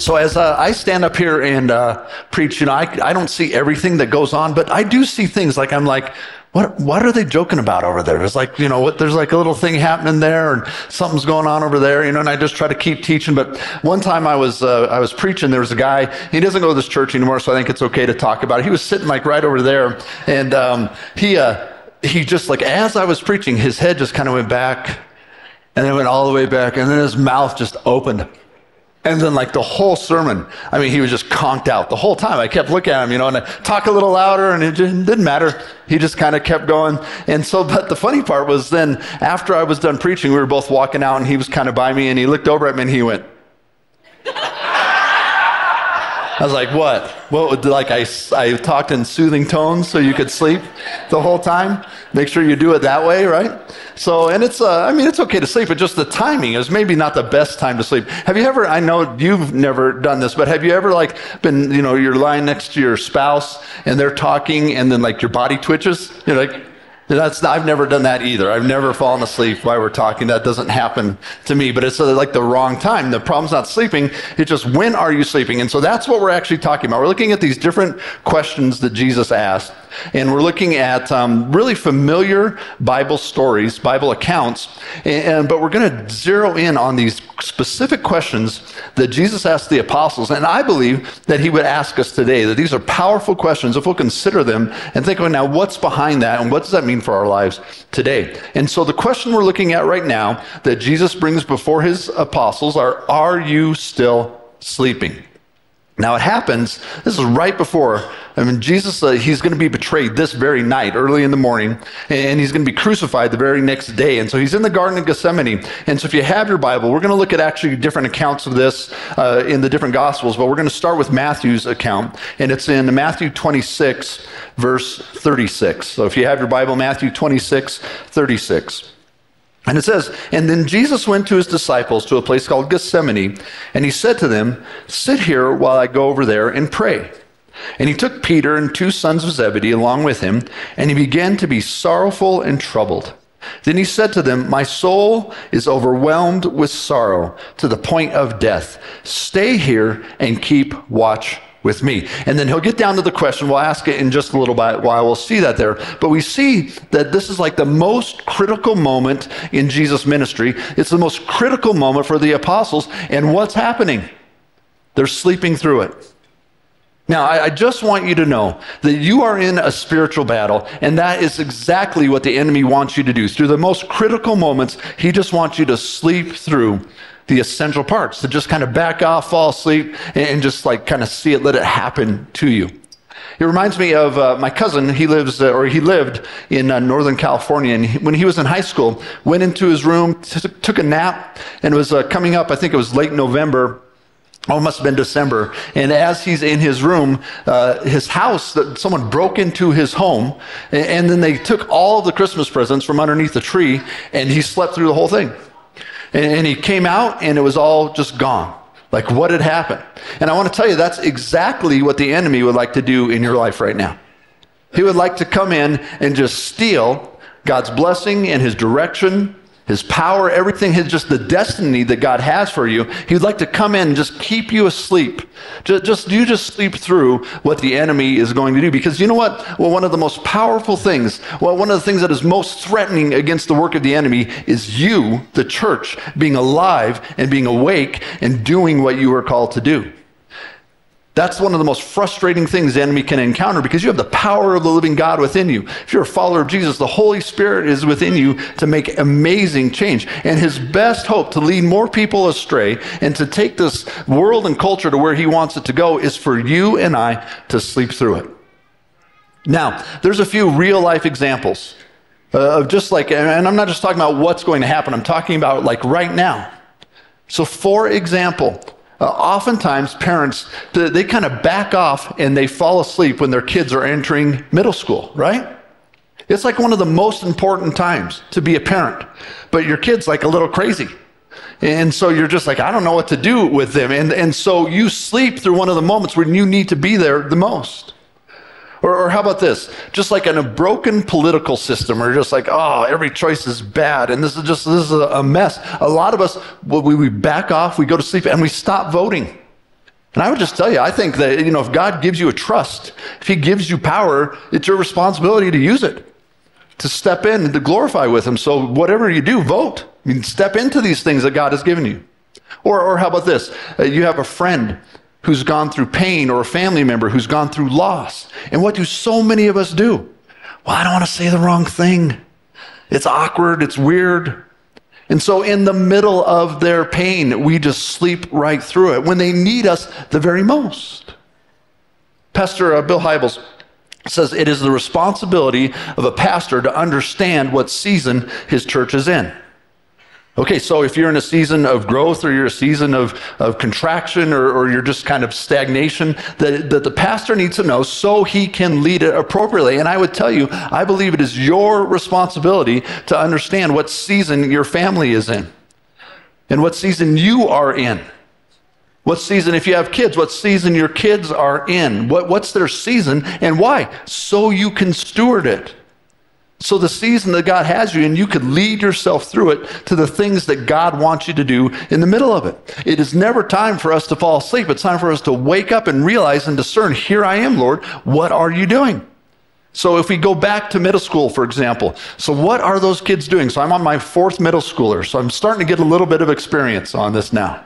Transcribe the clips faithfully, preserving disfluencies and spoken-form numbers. So as uh, I stand up here and uh, preach, you know, I, I don't see everything that goes on, but I do see things like I'm like, What what are they joking about over there? It's like, you know, what, there's like a little thing happening there and something's going on over there, you know, and I just try to keep teaching. But one time I was uh, I was preaching, there was a guy, he doesn't go to this church anymore, so I think it's okay to talk about it. He was sitting like right over there, and um, he uh, he just like, as I was preaching, his head just kind of went back, and then went all the way back, and then his mouth just opened. And then like the whole sermon, I mean, he was just conked out the whole time. I kept looking at him, you know, and I talk a little louder, and it didn't matter. He just kind of kept going. And so, but the funny part was then after I was done preaching, we were both walking out, and he was kind of by me, and he looked over at me, and he went. I was like, what? What? Like I, I talked in soothing tones so you could sleep the whole time. Make sure you do it that way, right? So, and it's, uh, I mean, it's okay to sleep, but just the timing is maybe not the best time to sleep. Have you ever, I know you've never done this, but have you ever like been, you know, you're lying next to your spouse and they're talking and then like your body twitches? You're like, that's, I've never done that either. I've never fallen asleep while we're talking. That doesn't happen to me, but it's like the wrong time. The problem's not sleeping. It's just, when are you sleeping? And so that's what we're actually talking about. We're looking at these different questions that Jesus asked, and we're looking at um, really familiar Bible stories, Bible accounts, and, and but we're going to zero in on these specific questions that Jesus asked the apostles, and I believe that He would ask us today, that these are powerful questions if we'll consider them and think, well, now what's behind that, and what does that mean for our lives today? And so the question we're looking at right now that Jesus brings before His apostles are, are you still sleeping? Now it happens, this is right before, I mean, Jesus, uh, He's going to be betrayed this very night, early in the morning, and He's going to be crucified the very next day. And so He's in the Garden of Gethsemane. And so if you have your Bible, we're going to look at actually different accounts of this uh, in the different Gospels, but we're going to start with Matthew's account, and it's in Matthew twenty-six, verse thirty-six. So if you have your Bible, Matthew twenty-six, thirty-six. And it says, "And then Jesus went to His disciples to a place called Gethsemane, and He said to them, 'Sit here while I go over there and pray.' And He took Peter and two sons of Zebedee along with Him, and He began to be sorrowful and troubled. Then He said to them, 'My soul is overwhelmed with sorrow to the point of death. Stay here and keep watch with me.'" And then He'll get down to the question. We'll ask it in just a little bit while. We'll see that there. But we see that this is like the most critical moment in Jesus' ministry. It's the most critical moment for the apostles. And what's happening? They're sleeping through it. Now, I, I just want you to know that you are in a spiritual battle, and that is exactly what the enemy wants you to do. Through the most critical moments, he just wants you to sleep through the essential parts, to just kind of back off, fall asleep, and just like kind of see it, let it happen to you. It reminds me of uh, my cousin. He lives, uh, or he lived in uh, Northern California, and he, when he was in high school, went into his room, t- took a nap, and was uh, coming up, I think it was late November, oh, it must have been December, and as he's in his room, uh, his house, someone broke into his home, and, and then they took all the Christmas presents from underneath the tree, and he slept through the whole thing. And he came out, and it was all just gone. Like, what had happened? And I want to tell you, that's exactly what the enemy would like to do in your life right now. He would like to come in and just steal God's blessing and His direction, His power, everything, His, just the destiny that God has for you. He would like to come in and just keep you asleep. Just, just you just sleep through what the enemy is going to do. Because you know what? Well, one of the most powerful things, well, one of the things that is most threatening against the work of the enemy is you, the church, being alive and being awake and doing what you were called to do. That's one of the most frustrating things the enemy can encounter, because you have the power of the living God within you. If you're a follower of Jesus, the Holy Spirit is within you to make amazing change. And His best hope to lead more people astray and to take this world and culture to where He wants it to go is for you and I to sleep through it. Now, there's a few real-life examples of just like, and I'm not just talking about what's going to happen. I'm talking about like right now. So for example, Uh, oftentimes, parents, they, they kind of back off and they fall asleep when their kids are entering middle school, right? It's like one of the most important times to be a parent, but your kid's like a little crazy. And so you're just like, I don't know what to do with them. And, and so you sleep through one of the moments when you need to be there the most. Or, or how about this? Just like in a broken political system, where you're just like, oh, every choice is bad, and this is just this is a mess. A lot of us, we, we back off, we go to sleep, and we stop voting. And I would just tell you, I think that, you know, if God gives you a trust, if He gives you power, it's your responsibility to use it, to step in and to glorify with Him. So whatever you do, vote. I mean, step into these things that God has given you. Or, or how about this? Uh, you have a friend who's gone through pain, or a family member who's gone through loss. And what do so many of us do? Well, I don't want to say the wrong thing. It's awkward. It's weird. And so in the middle of their pain, we just sleep right through it when they need us the very most. Pastor uh, Bill Hybels says it is the responsibility of a pastor to understand what season his church is in. Okay, so if you're in a season of growth, or you're a season of, of contraction, or, or you're just kind of stagnation, that, that the pastor needs to know so he can lead it appropriately. And I would tell you, I believe it is your responsibility to understand what season your family is in, and what season you are in. What season, if you have kids, what season your kids are in. What, what's their season and why? So you can steward it. So the season that God has you in, you could lead yourself through it to the things that God wants you to do in the middle of it. It is never time for us to fall asleep. It's time for us to wake up and realize and discern, here I am, Lord, what are you doing? So if we go back to middle school, for example, so what are those kids doing? So I'm on my fourth middle schooler, so I'm starting to get a little bit of experience on this now.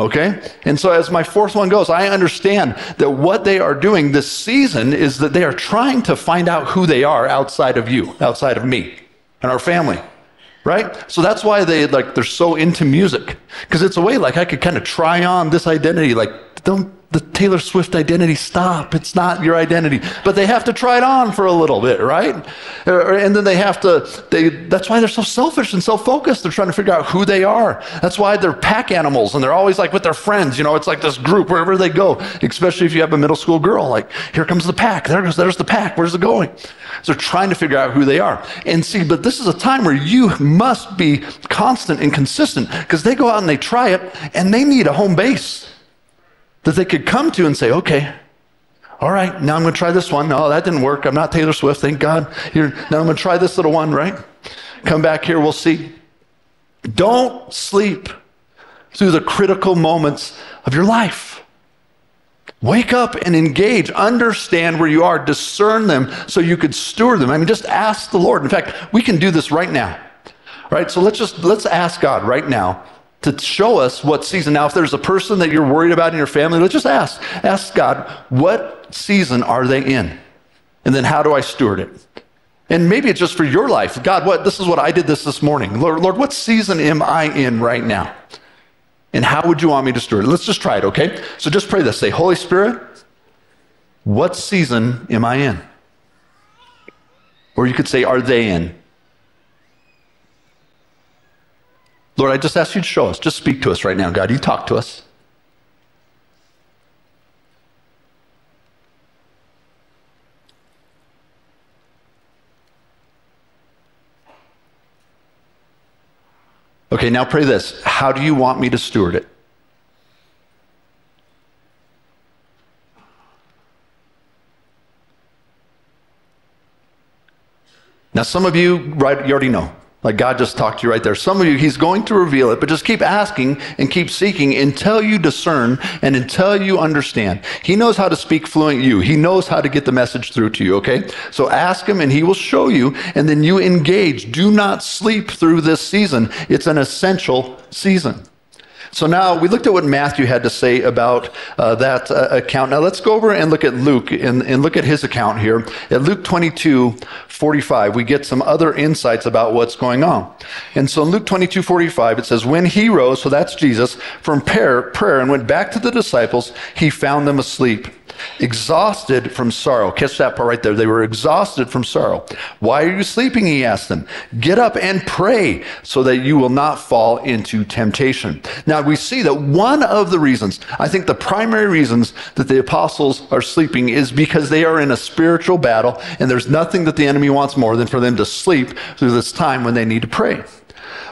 Okay? And so as my fourth one goes, I understand that what they are doing this season is that they are trying to find out who they are outside of you, outside of me and our family, right? So that's why they, like, they're so into music, because it's a way, like, I could kind of try on this identity, like, don't the Taylor Swift identity, stop, it's not your identity. But they have to try it on for a little bit, right? And then they have to, they, that's why they're so selfish and self-focused. They're trying to figure out who they are. That's why they're pack animals, and they're always like with their friends, you know, it's like this group wherever they go, especially if you have a middle school girl, like, here comes the pack, there goes, there's the pack, where's it going? So they're trying to figure out who they are. And see, but this is a time where you must be constant and consistent, because they go out and they try it, and they need a home base that they could come to and say, okay, all right, now I'm going to try this one. No, that didn't work. I'm not Taylor Swift, thank God. Here, now I'm going to try this little one, right? Come back here, we'll see. Don't sleep through the critical moments of your life. Wake up and engage. Understand where you are. Discern them so you could steward them. I mean, just ask the Lord. In fact, we can do this right now, right? So let's just, let's ask God right now to show us what season. Now, if there's a person that you're worried about in your family, let's just ask. Ask God, what season are they in? And then how do I steward it? And maybe it's just for your life. God, what? This is what I did this this morning. Lord, Lord, what season am I in right now? And how would you want me to steward it? Let's just try it, okay? So just pray this. Say, Holy Spirit, what season am I in? Or you could say, are they in? Lord, I just ask you to show us. Just speak to us right now, God. You talk to us. Okay, now pray this. How do you want me to steward it? Now, some of you, right, you already know. Like God just talked to you right there. Some of you, He's going to reveal it, but just keep asking and keep seeking until you discern and until you understand. He knows how to speak fluent you. He knows how to get the message through to you, okay? So ask Him and He will show you, and then you engage. Do not sleep through this season. It's an essential season. So now we looked at what Matthew had to say about uh, that uh, account. Now let's go over and look at Luke and, and look at his account here. At Luke twenty-two forty-five, we get some other insights about what's going on. And so in Luke twenty-two forty-five, it says, when He rose, so that's Jesus, from prayer, prayer and went back to the disciples, He found them asleep. exhausted from sorrow. Catch that part right there. They were exhausted from sorrow. Why are you sleeping? He asked them. Get up and pray so that you will not fall into temptation. Now we see that one of the reasons, I think the primary reasons that the apostles are sleeping is because they are in a spiritual battle, and there's nothing that the enemy wants more than for them to sleep through this time when they need to pray.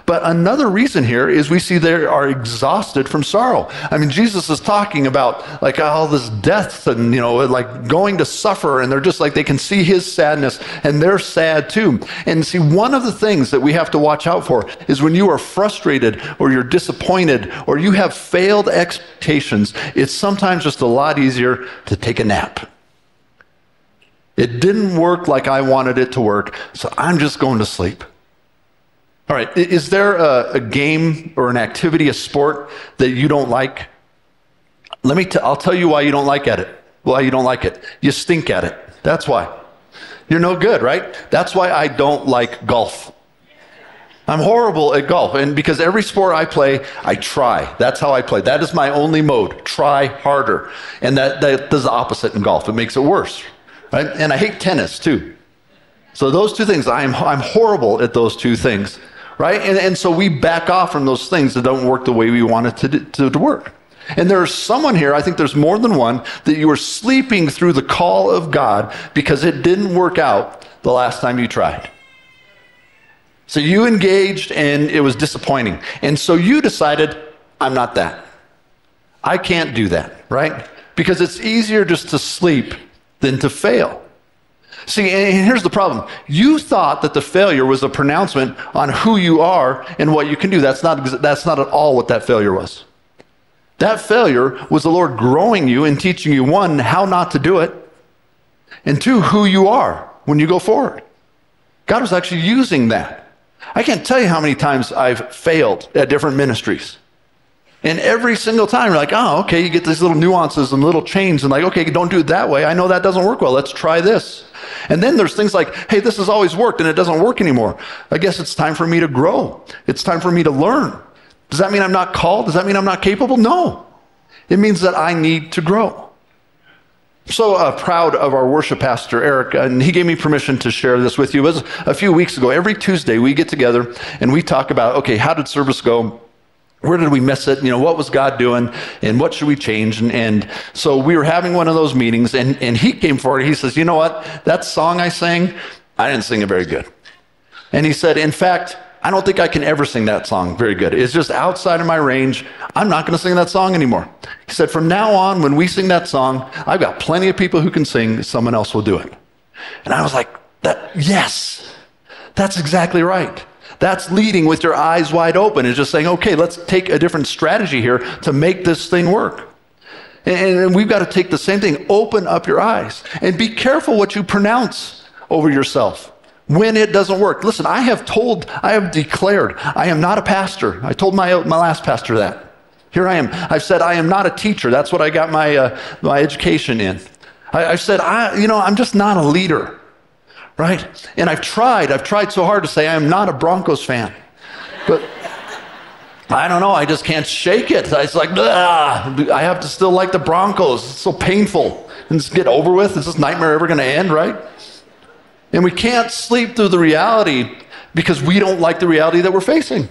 But another reason here is we see they are exhausted from sorrow. I mean, Jesus is talking about like all this death and, you know, like going to suffer, and they're just like, they can see his sadness and they're sad too. And see, one of the things that we have to watch out for is when you are frustrated or you're disappointed or you have failed expectations, it's sometimes just a lot easier to take a nap. It didn't work like I wanted it to work, so I'm just going to sleep. All right, is there a, a game or an activity, a sport that you don't like? Let me, t- I'll tell you why you don't like at it. Why you don't like it. You stink at it. That's why. You're no good, right? That's why I don't like golf. I'm horrible at golf, and because every sport I play, I try. That's how I play. That is my only mode, try harder. And that, that does the opposite in golf. It makes it worse, right? And I hate tennis, too. So those two things, I'm, I'm horrible at those two things. Right? And, and so we back off from those things that don't work the way we want it to, to, to work. And there's someone here, I think there's more than one, that you were sleeping through the call of God because it didn't work out the last time you tried. So you engaged and it was disappointing. And so you decided, I'm not that. I can't do that, right? Because it's easier just to sleep than to fail. See, and here's the problem. You thought that the failure was a pronouncement on who you are and what you can do. That's not, that's not at all what that failure was. That failure was the Lord growing you and teaching you, one, how not to do it, and two, who you are when you go forward. God was actually using that. I can't tell you how many times I've failed at different ministries. And every single time, you're like, oh, okay, you get these little nuances and little changes, and like, okay, don't do it that way. I know that doesn't work well. Let's try this. And then there's things like, hey, this has always worked, and it doesn't work anymore. I guess it's time for me to grow. It's time for me to learn. Does that mean I'm not called? Does that mean I'm not capable? No. It means that I need to grow. I'm so uh, proud of our worship pastor, Eric, and he gave me permission to share this with you. It was a few weeks ago. Every Tuesday, we get together, and we talk about, okay, how did service go? Where did we miss it? You know, what was God doing? And what should we change? And, and so we were having one of those meetings, and, and he came forward. He says, you know what? That song I sang, I didn't sing it very good. And he said, in fact, I don't think I can ever sing that song very good. It's just outside of my range. I'm not going to sing that song anymore. He said, from now on, when we sing that song, I've got plenty of people who can sing. Someone else will do it. And I was like, that, yes, that's exactly right. That's leading with your eyes wide open. It's just saying, okay, let's take a different strategy here to make this thing work. And, and we've got to take the same thing. Open up your eyes and be careful what you pronounce over yourself when it doesn't work. Listen, I have told, I have declared, I am not a pastor. I told my, my last pastor that. Here I am. I've said, I am not a teacher. That's what I got my, uh, my education in. I, I've said, I, you know, I'm just not a leader. Right? And I've tried, I've tried so hard to say I am not a Broncos fan. But I don't know, I just can't shake it. It's like, blah, I have to still like the Broncos. It's so painful. And just get over with. Is this nightmare ever going to end, right? And we can't sleep through the reality because we don't like the reality that we're facing.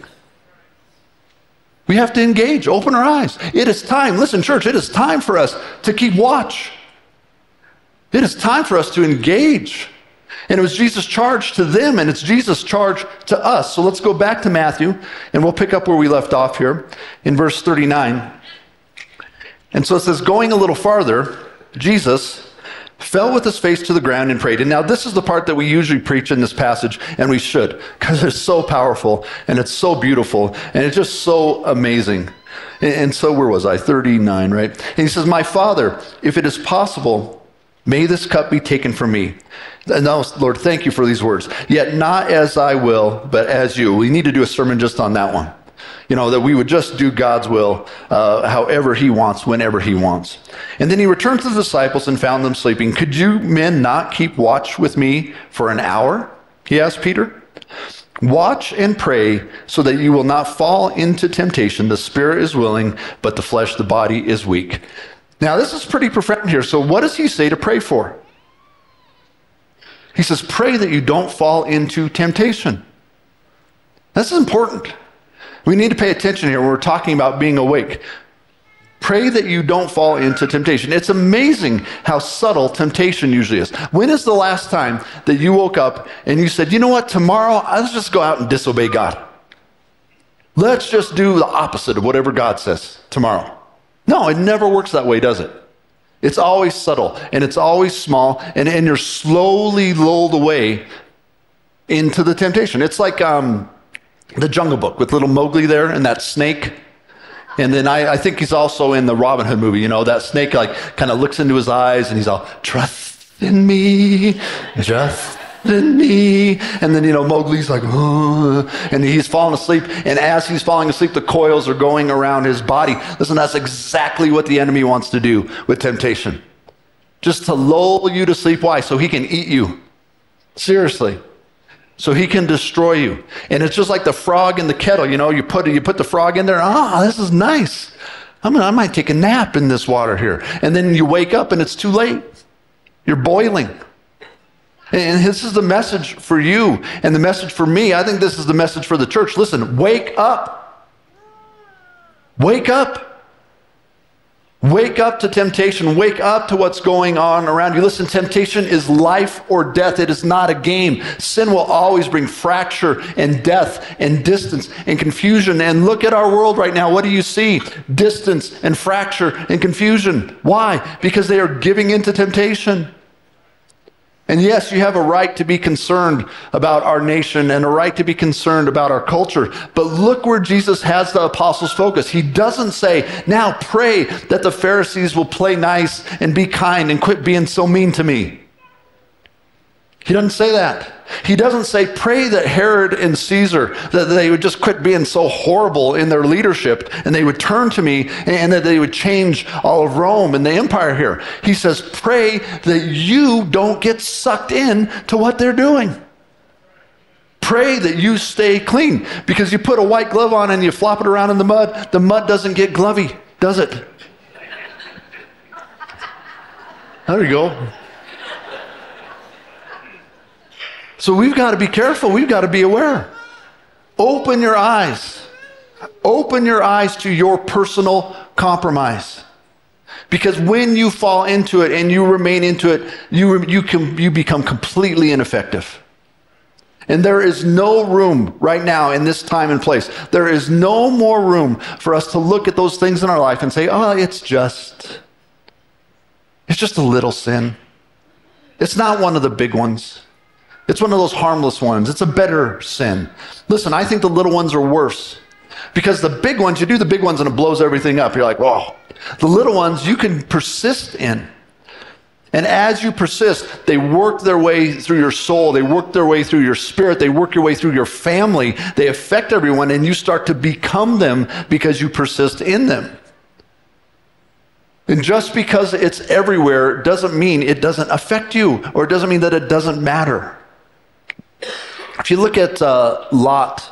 We have to engage, open our eyes. It is time, listen, church, it is time for us to keep watch. It is time for us to engage. And it was Jesus' charge to them, and it's Jesus' charge to us. So let's go back to Matthew, and we'll pick up where we left off here in verse thirty-nine. And so it says, going a little farther, Jesus fell with his face to the ground and prayed. And now this is the part that we usually preach in this passage, and we should, because it's so powerful, and it's so beautiful, and it's just so amazing. And so where was I? thirty-nine, right? And he says, my Father, if it is possible, may this cup be taken from me. And now, Lord, thank you for these words. Yet not as I will, but as you. We need to do a sermon just on that one. You know, that we would just do God's will, uh, however he wants, whenever he wants. And then he returned to the disciples and found them sleeping. Could you men not keep watch with me for an hour? He asked Peter. Watch and pray so that you will not fall into temptation. The spirit is willing, but the flesh, the body is weak. Now, this is pretty profound here. So what does he say to pray for? He says, pray that you don't fall into temptation. This is important. We need to pay attention here when we're talking about being awake. Pray that you don't fall into temptation. It's amazing how subtle temptation usually is. When is the last time that you woke up and you said, you know what, tomorrow, let's just go out and disobey God. Let's just do the opposite of whatever God says tomorrow. No, it never works that way, does it? It's always subtle, and it's always small, and, and you're slowly lulled away into the temptation. It's like um, the Jungle Book with little Mowgli there and that snake. And then I, I think he's also in the Robin Hood movie, you know, that snake like kind of looks into his eyes, and he's all, trust in me, trust in me. And then, you know, Mowgli's like, oh, and he's falling asleep. And as he's falling asleep, the coils are going around his body. Listen, that's exactly what the enemy wants to do with temptation. Just to lull you to sleep. Why? So he can eat you. Seriously. So he can destroy you. And it's just like the frog in the kettle. You know, you put, you put the frog in there. Ah, oh, this is nice. I'm gonna, I might take a nap in this water here. And then you wake up and it's too late. You're boiling. And this is the message for you and the message for me. I think this is the message for the church. Listen, wake up. Wake up. Wake up to temptation. Wake up to what's going on around you. Listen, temptation is life or death. It is not a game. Sin will always bring fracture and death and distance and confusion. And look at our world right now. What do you see? Distance and fracture and confusion. Why? Because they are giving in to temptation. And yes, you have a right to be concerned about our nation and a right to be concerned about our culture. But look where Jesus has the apostles' focus. He doesn't say, now pray that the Pharisees will play nice and be kind and quit being so mean to me. He doesn't say that. He doesn't say, pray that Herod and Caesar, that they would just quit being so horrible in their leadership and they would turn to me and that they would change all of Rome and the empire here. He says, pray that you don't get sucked in to what they're doing. Pray that you stay clean, because you put a white glove on and you flop it around in the mud. The mud doesn't get glovy, does it? There you go. So we've got to be careful. We've got to be aware. Open your eyes. Open your eyes to your personal compromise. Because when you fall into it and you remain into it, you, you, can, you become completely ineffective. And there is no room right now in this time and place. There is no more room for us to look at those things in our life and say, oh, it's just, it's just a little sin. It's not one of the big ones. It's one of those harmless ones. It's a better sin. Listen, I think the little ones are worse, because the big ones, you do the big ones and it blows everything up. You're like, whoa. The little ones you can persist in. And as you persist, they work their way through your soul. They work their way through your spirit. They work your way through your family. They affect everyone, and you start to become them because you persist in them. And just because it's everywhere doesn't mean it doesn't affect you, or it doesn't mean that it doesn't matter. If you look at uh, Lot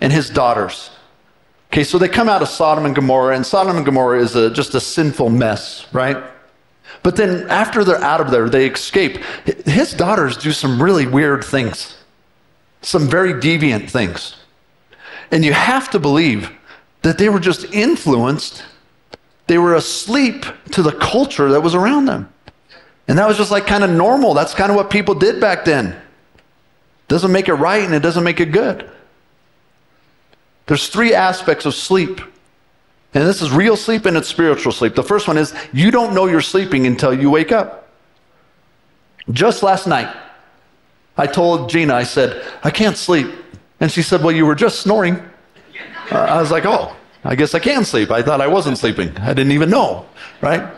and his daughters, okay, so they come out of Sodom and Gomorrah, and Sodom and Gomorrah is a, just a sinful mess, right? But then after they're out of there, they escape. His daughters do some really weird things, some very deviant things. And you have to believe that they were just influenced. They were asleep to the culture that was around them. And that was just like kind of normal. That's kind of what people did back then. Doesn't make it right, and it doesn't make it good. There's three aspects of sleep. And this is real sleep and it's spiritual sleep. The first one is you don't know you're sleeping until you wake up. Just last night, I told Gina, I said, I can't sleep. And she said, well, you were just snoring. Uh, I was like, oh, I guess I can sleep. I thought I wasn't sleeping. I didn't even know, right?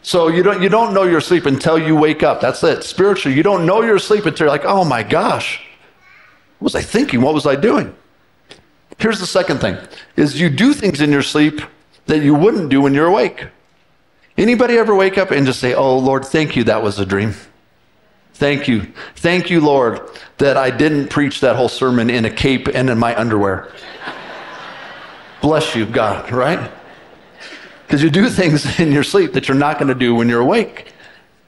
So you don't, you don't know you're asleep until you wake up. That's it. Spiritually, you don't know you're asleep until you're like, oh my gosh. What was I thinking? What was I doing? Here's the second thing, is you do things in your sleep that you wouldn't do when you're awake. Anybody ever wake up and just say, oh, Lord, thank you, that was a dream. Thank you. Thank you, Lord, that I didn't preach that whole sermon in a cape and in my underwear. Bless you, God, right? Because you do things in your sleep that you're not going to do when you're awake.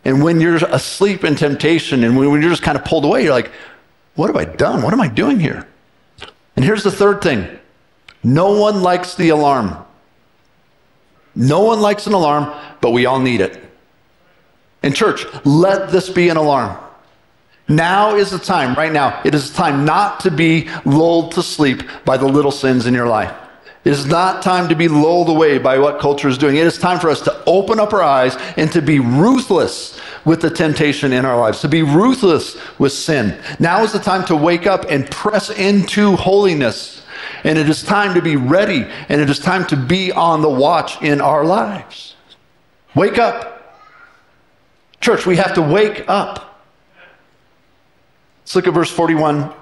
And when you're asleep in temptation and when you're just kind of pulled away, you're like, what have I done? What am I doing here? And here's the third thing. No one likes the alarm. No one likes an alarm, but we all need it. And church, let this be an alarm. Now is the time, right now, it is time not to be lulled to sleep by the little sins in your life. It is not time to be lulled away by what culture is doing. It is time for us to open up our eyes and to be ruthless with the temptation in our lives, to be ruthless with sin. Now is the time to wake up and press into holiness. And it is time to be ready, and it is time to be on the watch in our lives. Wake up. Church, we have to wake up. Let's look at verse forty-one.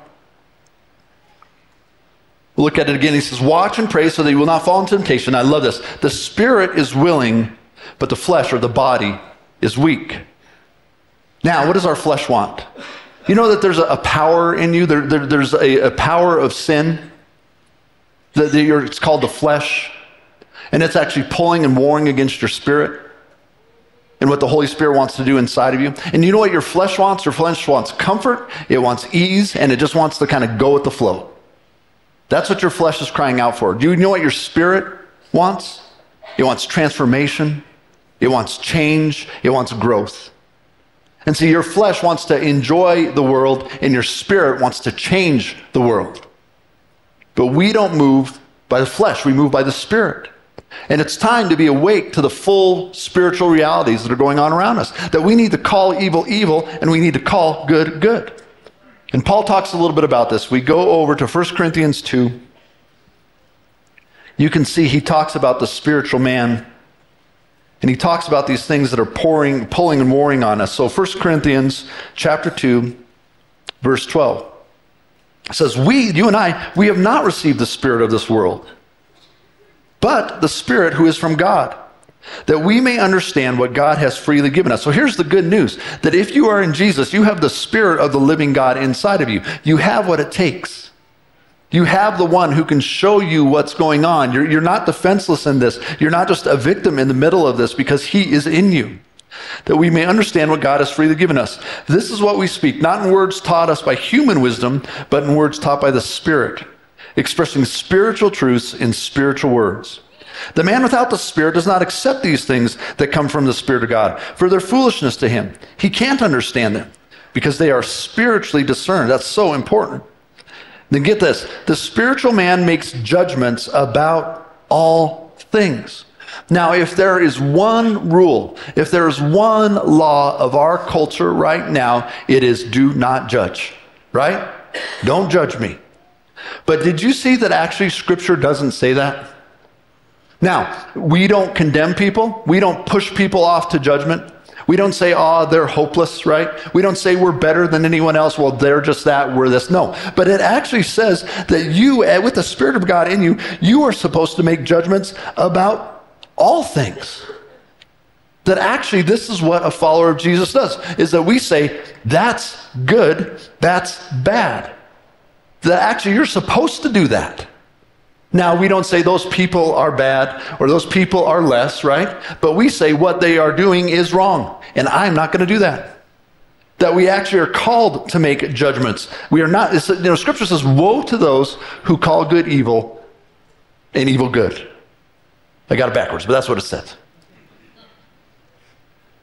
We'll look at it again. He says, watch and pray so that you will not fall into temptation. I love this. The spirit is willing, but the flesh or the body is weak. Now, what does our flesh want? You know that there's a power in you. There, there, there's a, a power of sin. The, the, your, it's called the flesh. And it's actually pulling and warring against your spirit and what the Holy Spirit wants to do inside of you. And you know what your flesh wants? Your flesh wants comfort, it wants ease, and it just wants to kind of go with the flow. That's what your flesh is crying out for. Do you know what your spirit wants? It wants transformation. It wants change. It wants growth. And see, your flesh wants to enjoy the world, and your spirit wants to change the world. But we don't move by the flesh. We move by the spirit. And it's time to be awake to the full spiritual realities that are going on around us, that we need to call evil evil, and we need to call good good. And Paul talks a little bit about this. We go over to First Corinthians two. You can see he talks about the spiritual man. And he talks about these things that are pouring, pulling and warring on us. So First Corinthians chapter two, verse twelve. It says, we, you and I, we have not received the spirit of this world, but the spirit who is from God, that we may understand what God has freely given us. So here's the good news, that if you are in Jesus, you have the spirit of the living God inside of you. You have what it takes. You have the one who can show you what's going on. You're, you're not defenseless in this. You're not just a victim in the middle of this, because he is in you, that we may understand what God has freely given us. This is what we speak, not in words taught us by human wisdom, but in words taught by the Spirit, expressing spiritual truths in spiritual words. The man without the Spirit does not accept these things that come from the Spirit of God, for they're foolishness to him. He can't understand them because they are spiritually discerned. That's so important. Then get this. The spiritual man makes judgments about all things. Now, if there is one rule, if there is one law of our culture right now, it is do not judge, right? Don't judge me. But did you see that actually Scripture doesn't say that? Now, we don't condemn people. We don't push people off to judgment. We don't say, oh, they're hopeless, right? We don't say we're better than anyone else. Well, they're just that, we're this. No, but it actually says that you, with the Spirit of God in you, you are supposed to make judgments about all things. That actually this is what a follower of Jesus does, is that we say, that's good, that's bad. That actually you're supposed to do that. Now, we don't say those people are bad or those people are less, right? But we say what they are doing is wrong, and I'm not going to do that. That we actually are called to make judgments. We are not, you know, Scripture says, woe to those who call good evil and evil good. I got it backwards, but that's what it says.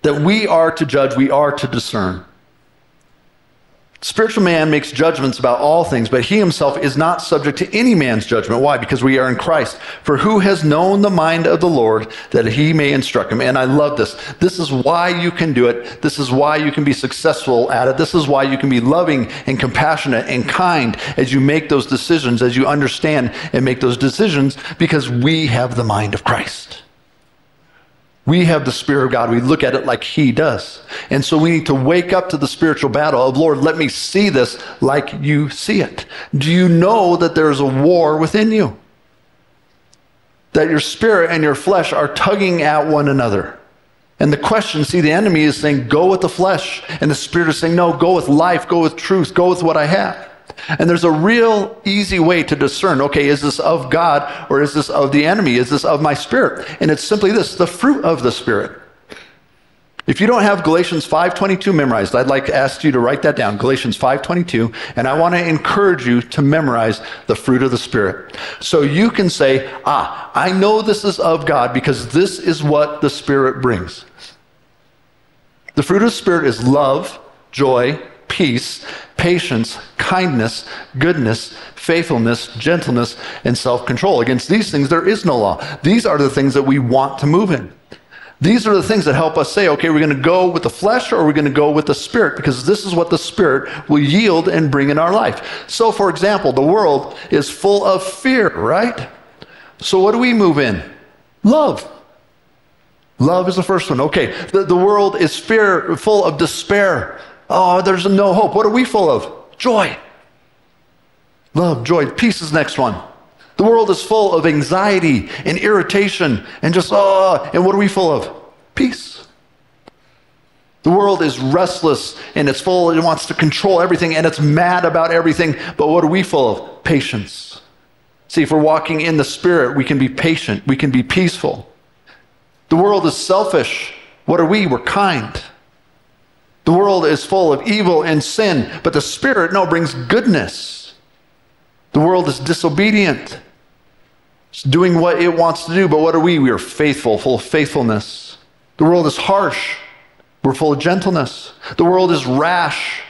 That we are to judge, we are to discern. Spiritual man makes judgments about all things, but he himself is not subject to any man's judgment. Why? Because we are in Christ. For who has known the mind of the Lord that he may instruct him? And I love this. This is why you can do it. This is why you can be successful at it. This is why you can be loving and compassionate and kind as you make those decisions, as you understand and make those decisions, because we have the mind of Christ. We have the Spirit of God. We look at it like he does. And so we need to wake up to the spiritual battle of, Lord, let me see this like you see it. Do you know that there's a war within you? That your spirit and your flesh are tugging at one another. And the question, see, the enemy is saying, go with the flesh. And the Spirit is saying, no, go with life, go with truth, go with what I have. And there's a real easy way to discern, okay, is this of God or is this of the enemy? Is this of my spirit? And it's simply this, the fruit of the Spirit. If you don't have Galatians five twenty-two memorized, I'd like to ask you to write that down, Galatians five twenty-two, and I want to encourage you to memorize the fruit of the Spirit. So you can say, ah, I know this is of God because this is what the Spirit brings. The fruit of the Spirit is love, joy, peace, patience, kindness, goodness, faithfulness, gentleness, and self-control. Against these things there is no law. These are the things that we want to move in. These are the things that help us say, okay, we're going to go with the flesh or we're going to go with the Spirit, because this is what the Spirit will yield and bring in our life. So, for example, the world is full of fear, right? So what do we move in? Love. Love is the first one. Okay, the, the world is fear, full of despair. Oh, there's no hope. What are we full of? Joy. Love, joy. Peace is next one. The world is full of anxiety and irritation and just, oh, and what are we full of? Peace. The world is restless and it's full, it wants to control everything and it's mad about everything, but what are we full of? Patience. See, if we're walking in the Spirit, we can be patient, we can be peaceful. The world is selfish. What are we? We're kind. The world is full of evil and sin, but the Spirit, no, brings goodness. The world is disobedient. It's doing what it wants to do, but what are we? We are faithful, full of faithfulness. The world is harsh. We're full of gentleness. The world is rash,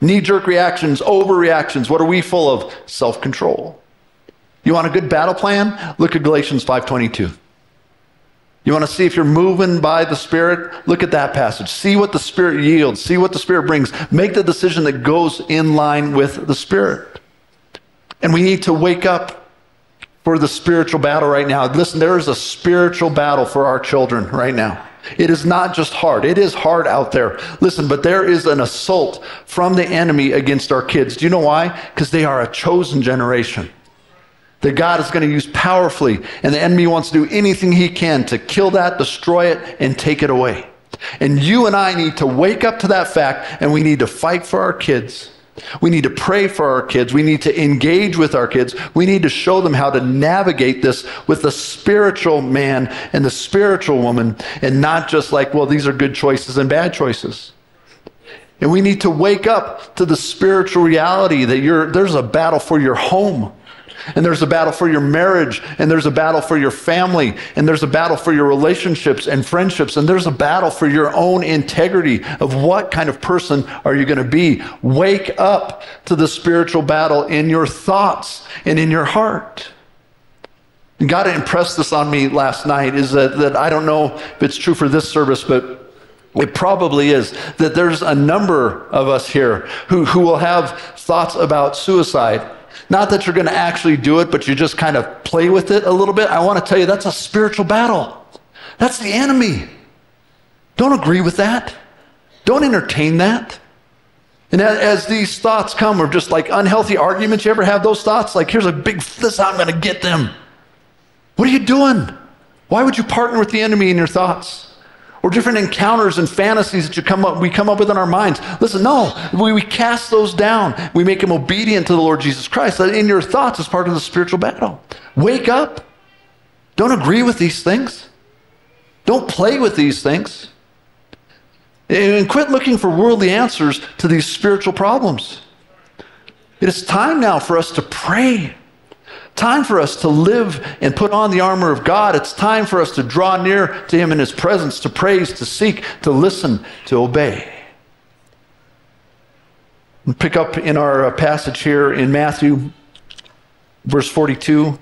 knee-jerk reactions, overreactions. What are we full of? Self-control. You want a good battle plan? Look at Galatians five twenty-two. You want to see if you're moving by the Spirit? Look at that passage. See what the Spirit yields. See what the Spirit brings. Make the decision that goes in line with the Spirit. And we need to wake up for the spiritual battle right now. Listen, there is a spiritual battle for our children right now. It is not just hard. It is hard out there. Listen, but there is an assault from the enemy against our kids. Do you know why? Because they are a chosen generation that God is going to use powerfully, and the enemy wants to do anything he can to kill that, destroy it, and take it away. And you and I need to wake up to that fact, and we need to fight for our kids. We need to pray for our kids. We need to engage with our kids. We need to show them how to navigate this with the spiritual man and the spiritual woman, and not just like, well, these are good choices and bad choices. And we need to wake up to the spiritual reality that you're, there's a battle for your home. And there's a battle for your marriage, and there's a battle for your family, and there's a battle for your relationships and friendships, and there's a battle for your own integrity of what kind of person are you going to be. Wake up to the spiritual battle in your thoughts and in your heart. And God impressed this on me last night, is that, that I don't know if it's true for this service, but it probably is, that there's a number of us here who, who will have thoughts about suicide. Not that you're going to actually do it, but you just kind of play with it a little bit. I want to tell you, that's a spiritual battle. That's the enemy. Don't agree with that. Don't entertain that. And as these thoughts come, or just like unhealthy arguments, you ever have those thoughts? Like, here's a big, this is how I'm going to get them. What are you doing? Why would you partner with the enemy in your thoughts? Or different encounters and fantasies that you come up, we come up with in our minds. Listen, no, we, we cast those down. We make them obedient to the Lord Jesus Christ. That in your thoughts is part of the spiritual battle. Wake up. Don't agree with these things. Don't play with these things. And quit looking for worldly answers to these spiritual problems. It is time now for us to pray. Time for us to live and put on the armor of God. It's time for us to draw near to Him in His presence, to praise, to seek, to listen, to obey. We'll pick up in our passage here in Matthew, verse forty-two.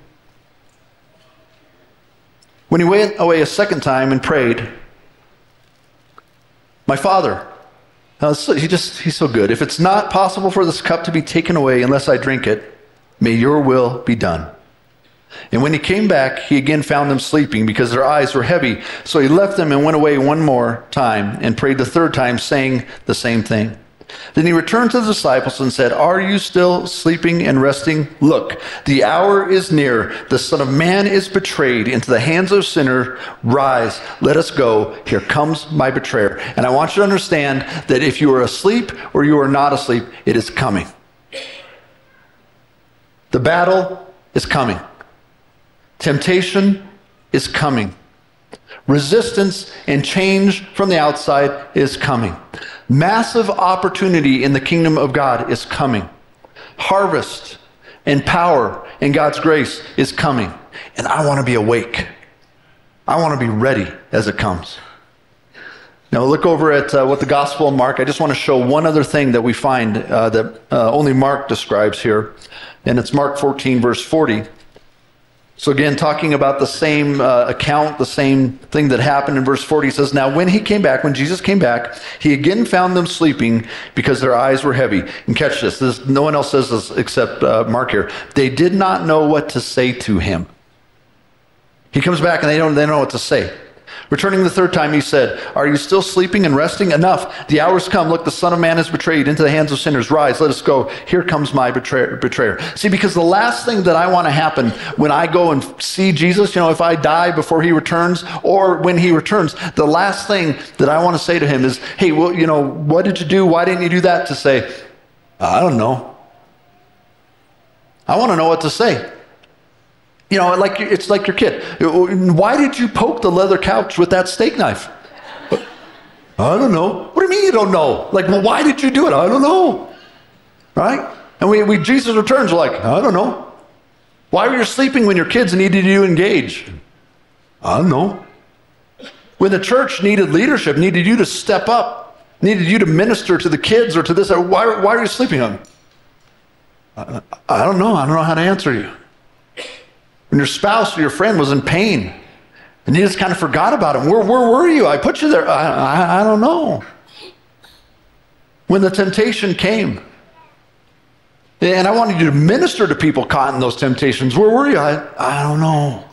When He went away a second time and prayed, "My Father," now he just, he's so good. "If it's not possible for this cup to be taken away unless I drink it, may your will be done." And when he came back, he again found them sleeping because their eyes were heavy. So he left them and went away one more time and prayed the third time, saying the same thing. Then he returned to the disciples and said, "Are you still sleeping and resting? Look, the hour is near. The Son of Man is betrayed into the hands of sinners. Rise, let us go. Here comes my betrayer." And I want you to understand that if you are asleep or you are not asleep, it is coming. The battle is coming. Temptation is coming. Resistance and change from the outside is coming. Massive opportunity in the kingdom of God is coming. Harvest and power and God's grace is coming. And I want to be awake. I want to be ready as it comes. Now look over at uh, what the Gospel of Mark. I just want to show one other thing that we find uh, that uh, only Mark describes here. And it's Mark fourteen, verse forty. So again, talking about the same uh, account, the same thing that happened in verse forty, he says, now when he came back, when Jesus came back, he again found them sleeping because their eyes were heavy. And catch this, this no one else says this except uh, Mark here. They did not know what to say to him. He comes back and they don't, they don't know what to say. Returning the third time, he said, are you still sleeping and resting? Enough. The hour's come. Look, the Son of Man is betrayed into the hands of sinners. Rise, let us go. Here comes my betrayer. betrayer. See, because the last thing that I want to happen when I go and see Jesus, you know, if I die before he returns or when he returns, the last thing that I want to say to him is, hey, well, you know, what did you do? Why didn't you do that? To say, I don't know. I want to know what to say. You know, like it's like your kid. Why did you poke the leather couch with that steak knife? I don't know. What do you mean you don't know? Like, well, why did you do it? I don't know. Right? And we, we Jesus returns, we're like, I don't know. Why were you sleeping when your kids needed you to engage? I don't know. When the church needed leadership, needed you to step up, needed you to minister to the kids or to this, or why, why are you sleeping on? I, I don't know. I don't know how to answer you. When your spouse or your friend was in pain and you just kind of forgot about him. Where, where were you? I put you there. I, I, I don't know. When the temptation came, and I wanted you to minister to people caught in those temptations. Where were you? I, I don't know.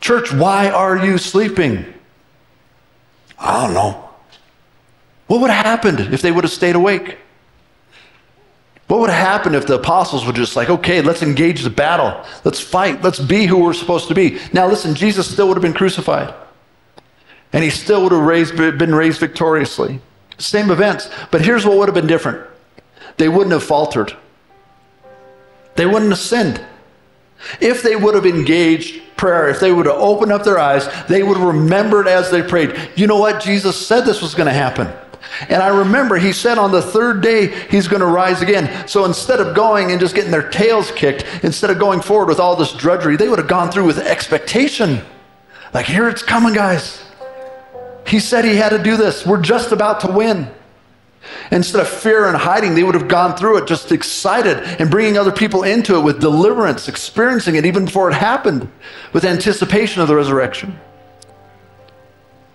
Church, why are you sleeping? I don't know. What would have happened if they would have stayed awake? What would happen if the apostles were just like, okay, let's engage the battle. Let's fight. Let's be who we're supposed to be. Now, listen, Jesus still would have been crucified. And he still would have raised, been raised victoriously. Same events. But here's what would have been different. They wouldn't have faltered. They wouldn't have sinned. If they would have engaged prayer, if they would have opened up their eyes, they would have remembered as they prayed. You know what? Jesus said this was going to happen. And I remember he said on the third day, he's going to rise again. So instead of going and just getting their tails kicked, instead of going forward with all this drudgery, they would have gone through with expectation. Like, here it's coming, guys. He said he had to do this. We're just about to win. Instead of fear and hiding, they would have gone through it just excited and bringing other people into it with deliverance, experiencing it even before it happened, with anticipation of the resurrection.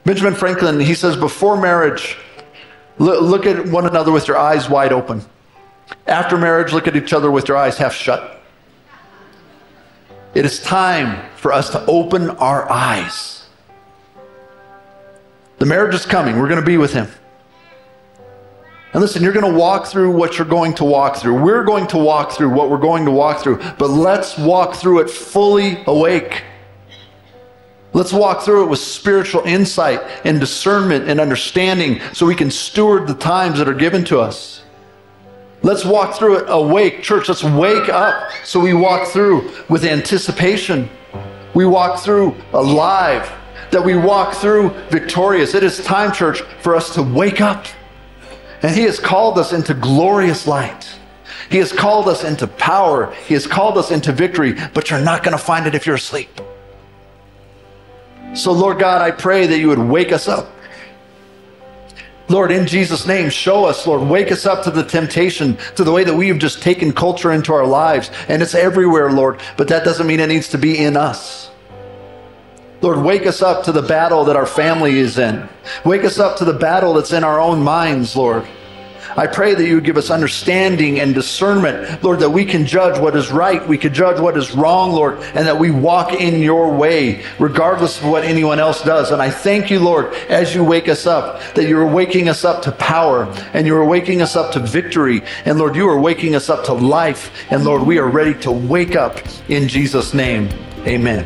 Benjamin Franklin, he says, before marriage, look at one another with your eyes wide open. After marriage, look at each other with your eyes half shut. It is time for us to open our eyes. The marriage is coming. We're going to be with him. And listen, you're going to walk through what you're going to walk through. We're going to walk through what we're going to walk through. But let's walk through it fully awake. Let's walk through it with spiritual insight and discernment and understanding so we can steward the times that are given to us. Let's walk through it awake. Church, let's wake up so we walk through with anticipation. We walk through alive, that we walk through victorious. It is time, church, for us to wake up. And he has called us into glorious light. He has called us into power. He has called us into victory, but you're not going to find it if you're asleep. So, Lord God, I pray that you would wake us up. Lord, in Jesus' name, show us, Lord, wake us up to the temptation, to the way that we have just taken culture into our lives. And it's everywhere, Lord, but that doesn't mean it needs to be in us. Lord, wake us up to the battle that our family is in. Wake us up to the battle that's in our own minds, Lord. I pray that you would give us understanding and discernment, Lord, that we can judge what is right, we can judge what is wrong, Lord, and that we walk in your way, regardless of what anyone else does. And I thank you, Lord, as you wake us up, that you are waking us up to power, and you are waking us up to victory, and Lord, you are waking us up to life, and Lord, we are ready to wake up in Jesus' name. Amen.